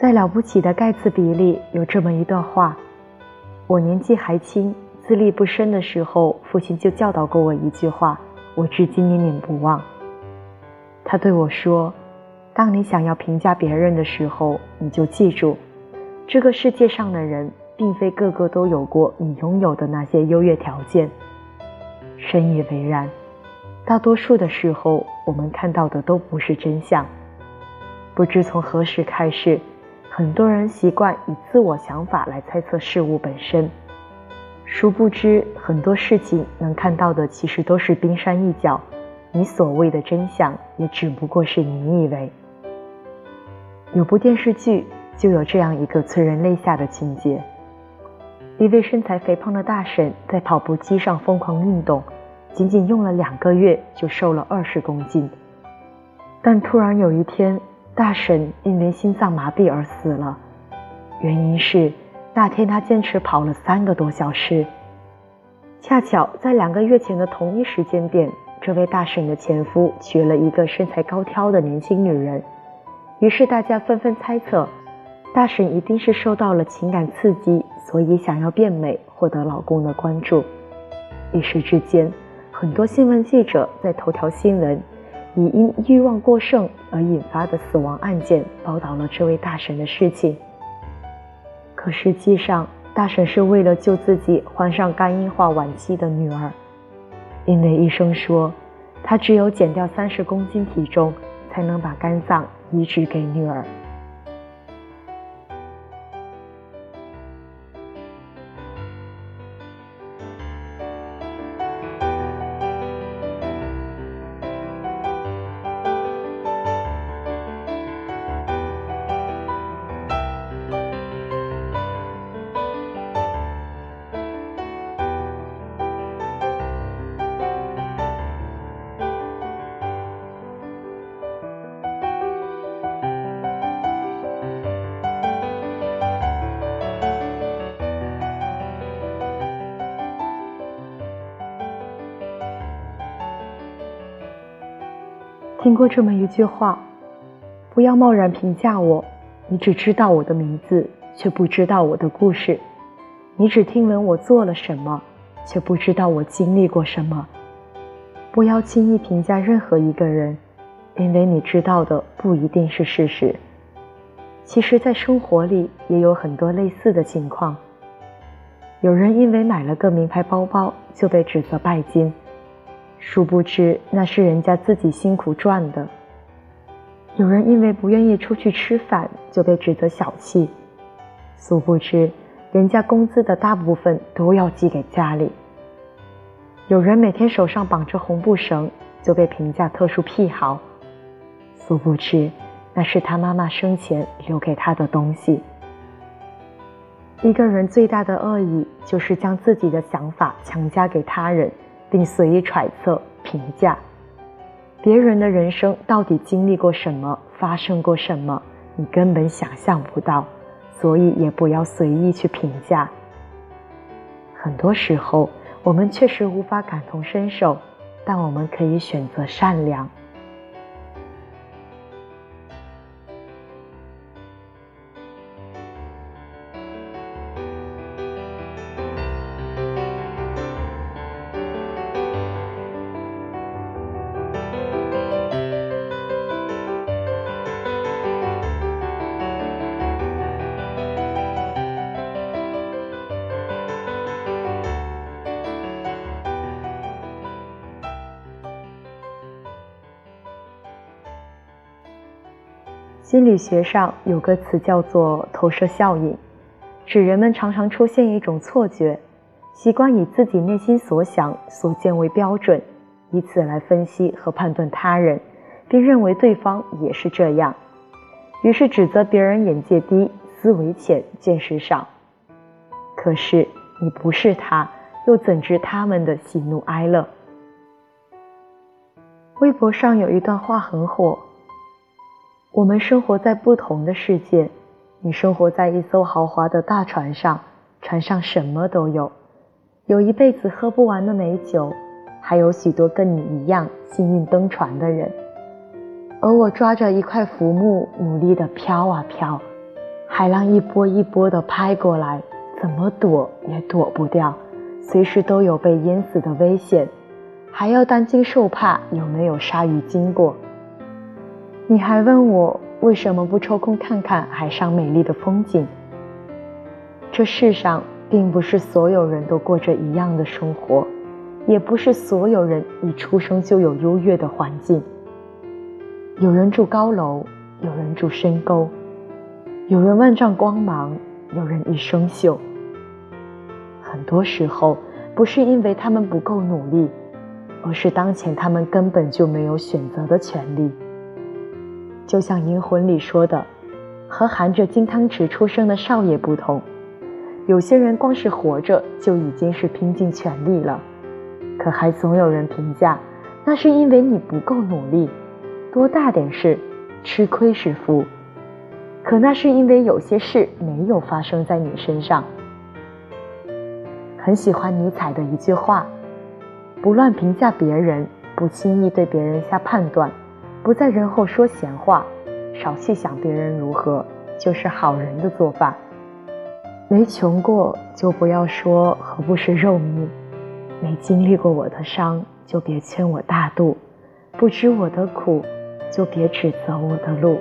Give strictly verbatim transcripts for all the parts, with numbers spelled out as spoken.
在《了不起的盖茨比》里有这么一段话：我年纪还轻，资历不深的时候，父亲就教导过我一句话，我至今念念不忘。他对我说，当你想要评价别人的时候，你就记住，这个世界上的人并非个个都有过你拥有的那些优越条件。深以为然，大多数的时候，我们看到的都不是真相。不知从何时开始，很多人习惯以自我想法来猜测事物本身，殊不知很多事情能看到的其实都是冰山一角，你所谓的真相也只不过是你以为。有部电视剧就有这样一个催人泪下的情节，一位身材肥胖的大婶在跑步机上疯狂运动，仅仅用了两个月就瘦了二十公斤，但突然有一天，大婶因为心脏麻痹而死了，原因是那天她坚持跑了三个多小时。恰巧在两个月前的同一时间点，这位大婶的前夫娶了一个身材高挑的年轻女人，于是大家纷纷猜测，大婶一定是受到了情感刺激，所以想要变美，获得老公的关注。一时之间，很多新闻记者在头条新闻以因欲望过剩而引发的死亡案件报道了这位大婶的事情。可实际上，大婶是为了救自己患上肝硬化晚期的女儿，因为医生说，她只有减掉三十公斤体重，才能把肝脏移植给女儿。听过这么一句话，不要贸然评价我，你只知道我的名字，却不知道我的故事；你只听闻我做了什么，却不知道我经历过什么。不要轻易评价任何一个人，因为你知道的不一定是事实。其实在生活里也有很多类似的情况，有人因为买了个名牌包包就被指责拜金，殊不知那是人家自己辛苦赚的。有人因为不愿意出去吃饭就被指责小气，殊不知人家工资的大部分都要寄给家里。有人每天手上绑着红布绳就被评价特殊癖好，殊不知那是他妈妈生前留给他的东西。一个人最大的恶意就是将自己的想法强加给他人，并随意揣测、评价别人的人生到底经历过什么、发生过什么，你根本想象不到，所以也不要随意去评价。很多时候，我们确实无法感同身受，但我们可以选择善良。心理学上有个词叫做投射效应，指人们常常出现一种错觉，习惯以自己内心所想、所见为标准，以此来分析和判断他人，并认为对方也是这样，于是指责别人眼界低、思维浅、见识少。可是你不是他，又怎知他们的喜怒哀乐？微博上有一段话很火，我们生活在不同的世界，你生活在一艘豪华的大船上，船上什么都有，有一辈子喝不完的美酒，还有许多跟你一样幸运登船的人。而我抓着一块浮木，努力地飘啊飘，海浪一波一波地拍过来，怎么躲也躲不掉，随时都有被淹死的危险，还要担惊受怕有没有鲨鱼经过。你还问我为什么不抽空看看海上美丽的风景？这世上并不是所有人都过着一样的生活，也不是所有人一出生就有优越的环境。有人住高楼，有人住深沟，有人万丈光芒，有人一生锈。很多时候不是因为他们不够努力，而是当前他们根本就没有选择的权利。就像《银魂》里说的，和含着金汤匙出生的少爷不同，有些人光是活着就已经是拼尽全力了，可还总有人评价那是因为你不够努力，多大点事，吃亏是福。可那是因为有些事没有发生在你身上。很喜欢尼采的一句话，不乱评价别人，不轻易对别人下判断，不在人后说闲话，少细想别人如何，就是好人的做法。没穷过就不要说何不食肉糜，没经历过我的伤就别劝我大度，不知我的苦就别指责我的路。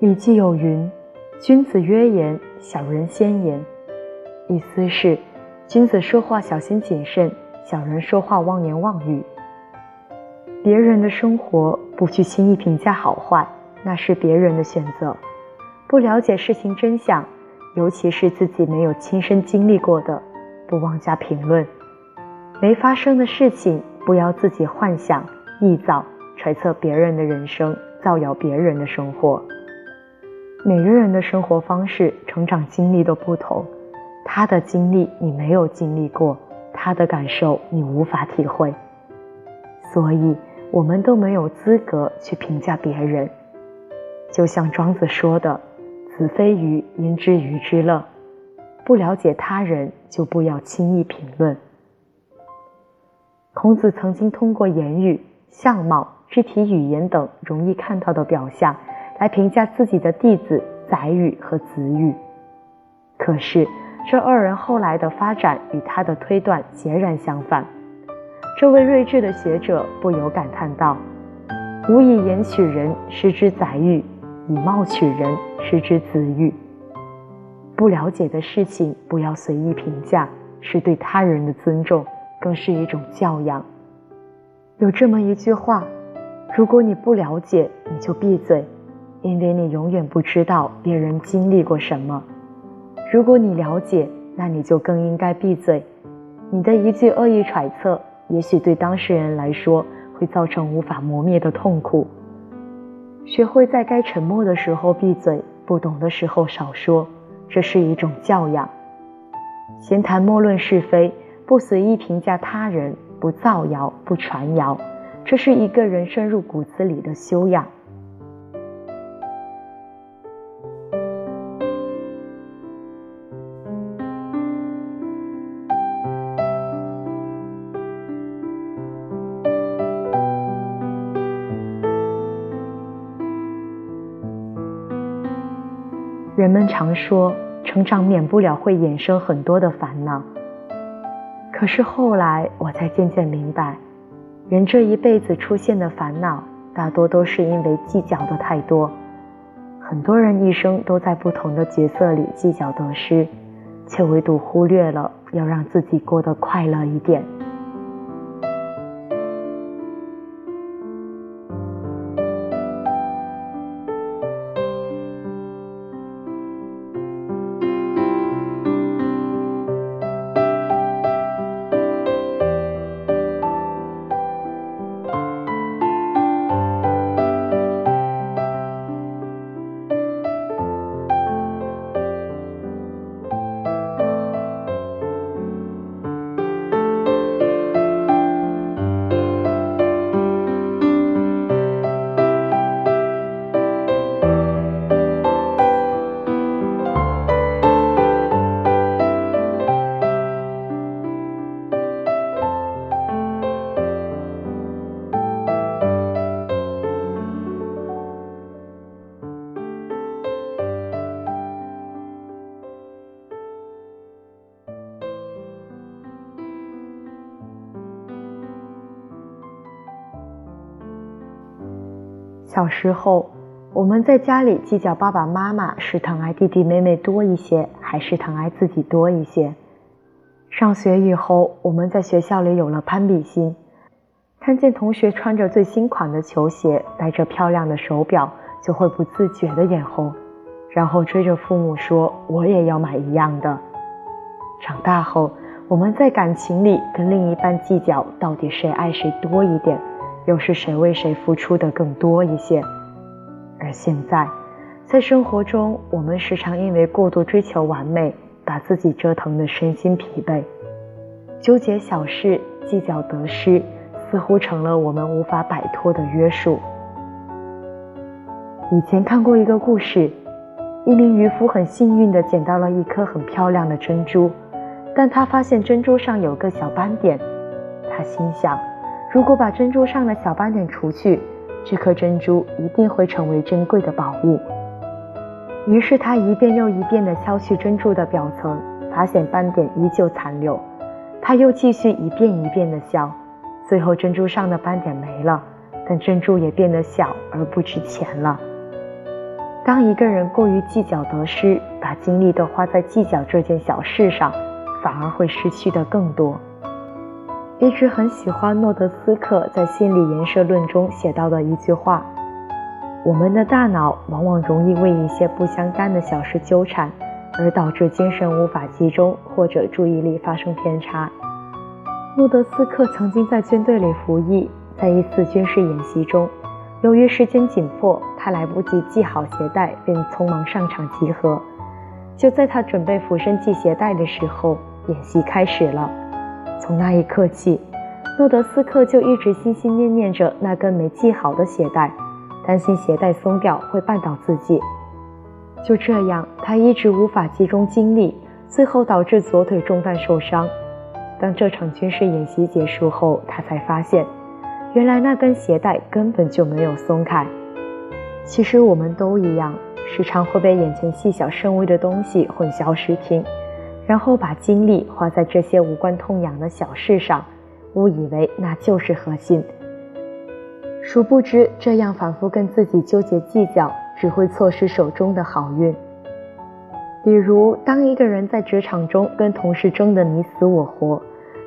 礼记有云，君子约言，小人先言。意思是君子说话小心谨慎，小人说话妄言妄语。别人的生活不去轻易评价好坏，那是别人的选择。不了解事情真相，尤其是自己没有亲身经历过的，不妄加评论。没发生的事情不要自己幻想臆造，揣测别人的人生，造谣别人的生活。每个人的生活方式、成长经历都不同，他的经历你没有经历过，他的感受你无法体会，所以我们都没有资格去评价别人。就像庄子说的，子非鱼，焉知鱼之乐？不了解他人就不要轻易评论。孔子曾经通过言语、相貌、肢体语言等容易看到的表象来评价自己的弟子宰予和子羽，可是这二人后来的发展与他的推断截然相反。这位睿智的学者不由感叹道：“吾以言取人，失之宰予；以貌取人，失之子羽。”不了解的事情不要随意评价，是对他人的尊重，更是一种教养。有这么一句话：“如果你不了解，你就闭嘴。”因为你永远不知道别人经历过什么。如果你了解，那你就更应该闭嘴。你的一句恶意揣测，也许对当事人来说会造成无法磨灭的痛苦。学会在该沉默的时候闭嘴，不懂的时候少说，这是一种教养。闲谈莫论是非，不随意评价他人，不造谣，不传谣，这是一个人深入骨子里的修养。人们常说，成长免不了会衍生很多的烦恼。可是后来我才渐渐明白，人这一辈子出现的烦恼，大多都是因为计较的太多。很多人一生都在不同的角色里计较得失，却唯独忽略了要让自己过得快乐一点。小时候，我们在家里计较爸爸妈妈是疼爱弟弟妹妹多一些，还是疼爱自己多一些。上学以后，我们在学校里有了攀比心，看见同学穿着最新款的球鞋，戴着漂亮的手表，就会不自觉的眼红，然后追着父母说我也要买一样的。长大后，我们在感情里跟另一半计较到底谁爱谁多一点，又是谁为谁付出的更多一些。而现在在生活中，我们时常因为过度追求完美，把自己折腾得身心疲惫。纠结小事，计较得失，似乎成了我们无法摆脱的约束。以前看过一个故事，一名渔夫很幸运地捡到了一颗很漂亮的珍珠，但他发现珍珠上有个小斑点。他心想，如果把珍珠上的小斑点除去，这颗珍珠一定会成为珍贵的宝物。于是他一遍又一遍地削去珍珠的表层，发现斑点依旧残留。他又继续一遍一遍地削，最后珍珠上的斑点没了，但珍珠也变得小而不值钱了。当一个人过于计较得失，把精力都花在计较这件小事上，反而会失去的更多。一直很喜欢诺德斯克在《心理人设论》中写到的一句话，我们的大脑往往容易为一些不相干的小事纠缠，而导致精神无法集中，或者注意力发生偏差。诺德斯克曾经在军队里服役，在一次军事演习中，由于时间紧迫，他来不及系好鞋带，便匆忙上场集合。就在他准备俯身系鞋带的时候，演习开始了。从那一刻起，诺德斯克就一直心心念念着那根没系好的鞋带，担心鞋带松掉会绊倒自己。就这样，他一直无法集中精力，最后导致左腿中弹受伤。当这场军事演习结束后，他才发现，原来那根鞋带根本就没有松开。其实我们都一样，时常会被眼前细小深微的东西混淆视听，然后把精力花在这些无关痛痒的小事上，误以为那就是核心。殊不知，这样反复跟自己纠结计较，只会错失手中的好运。比如，当一个人在职场中跟同事争得你死我活，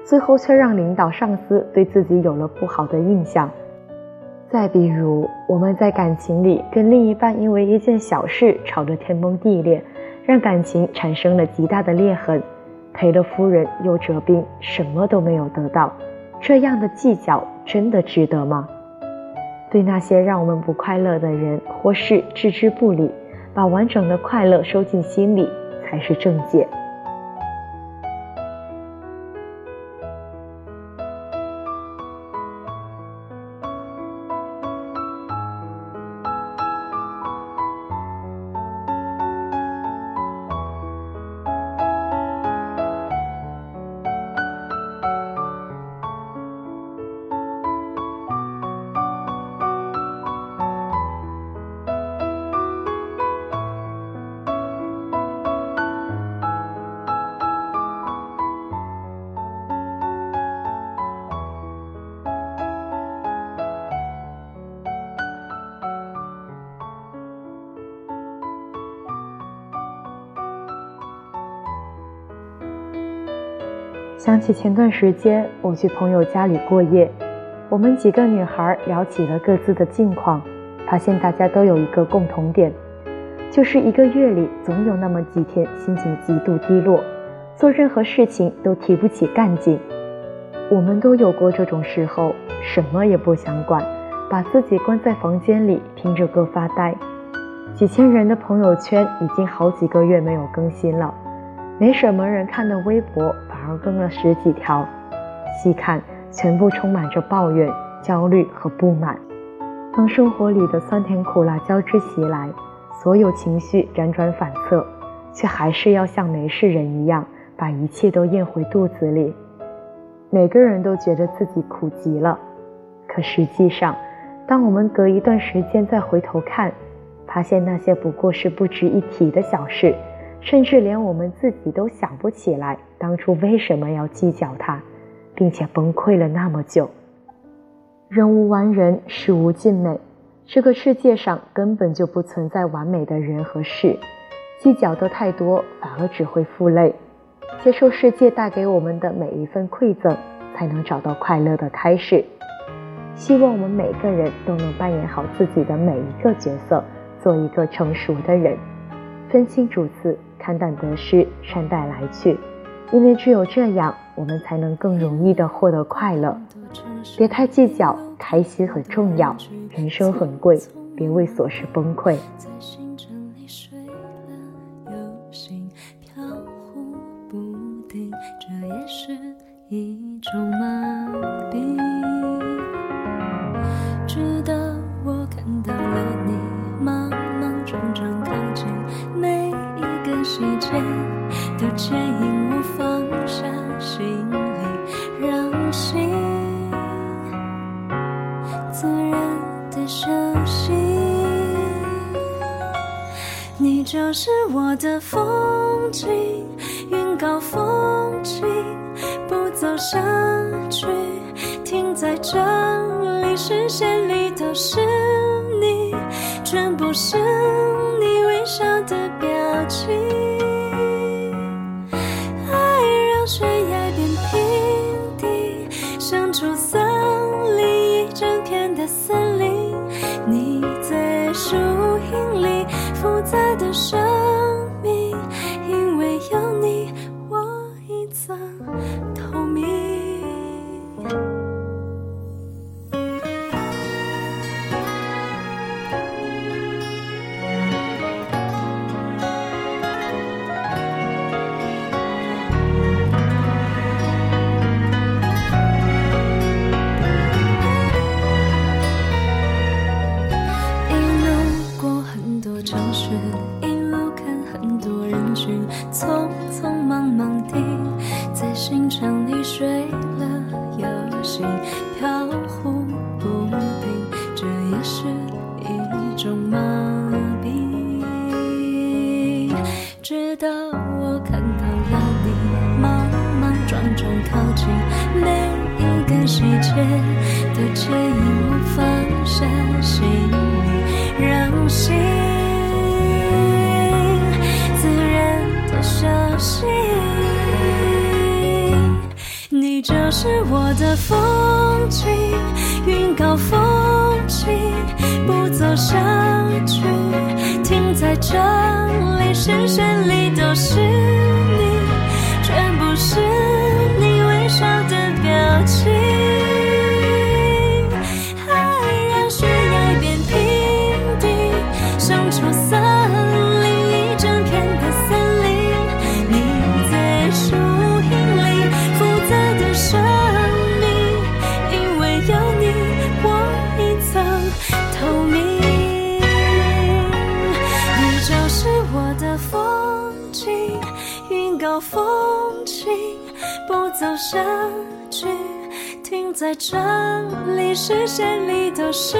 最后却让领导上司对自己有了不好的印象。再比如，我们在感情里跟另一半因为一件小事吵得天崩地裂，让感情产生了极大的裂痕，赔了夫人又折兵，什么都没有得到。这样的计较真的值得吗？对那些让我们不快乐的人或事置之不理，把完整的快乐收进心里才是正解。想起前段时间我去朋友家里过夜，我们几个女孩聊起了各自的近况，发现大家都有一个共同点，就是一个月里总有那么几天心情极度低落，做任何事情都提不起干劲。我们都有过这种时候，什么也不想管，把自己关在房间里听着歌发呆。几千人的朋友圈已经好几个月没有更新了，没什么人看的微博反而更了十几条，细看全部充满着抱怨、焦虑和不满。当生活里的酸甜苦辣交织袭来，所有情绪辗转反侧，却还是要像没事人一样把一切都咽回肚子里。每个人都觉得自己苦极了，可实际上当我们隔一段时间再回头看，发现那些不过是不值一提的小事，甚至连我们自己都想不起来当初为什么要计较它，并且崩溃了那么久。人无完人，事无尽美，这个世界上根本就不存在完美的人和事，计较的太多反而只会负累。接受世界带给我们的每一份馈赠，才能找到快乐的开始。希望我们每个人都能扮演好自己的每一个角色，做一个成熟的人，分清主次，看淡得失，善待来去。因为只有这样，我们才能更容易地获得快乐。别太计较，开心很重要，人生很贵，别为琐事崩溃。这也是一种麻痹，直到我看到了你莽莽撞撞靠近，每一个细节都牵引我放下行李，让心自然地休息。你就是我的风景，云高风轻，不走下去，停在这里，视线里都是你，全部是你微笑的表情。爱让悬崖变平地，像出森林，一整片的森林，你在树荫里，复杂的生命，因为有你透明。一路过很多城市，一路看很多人群，匆匆忙忙地在行程里睡了又醒，飘忽不定，这也是一种麻痹。直到我看到了你莽莽撞撞靠近，每一个细节都牵引我放下行李，让心自然地休息。你就是我的风景，云高风轻，不走下去，停在这里，视线里都是你，全部是你微笑的表情。爱让悬崖变平地，像出森林，一整片的森林，你在树荫里，复杂的生命，因为有你我一层透明。你就是我的风景，云高风轻，不走下去，停在这里，视线里都是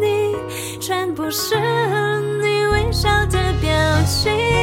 你，全部是你微笑的表情。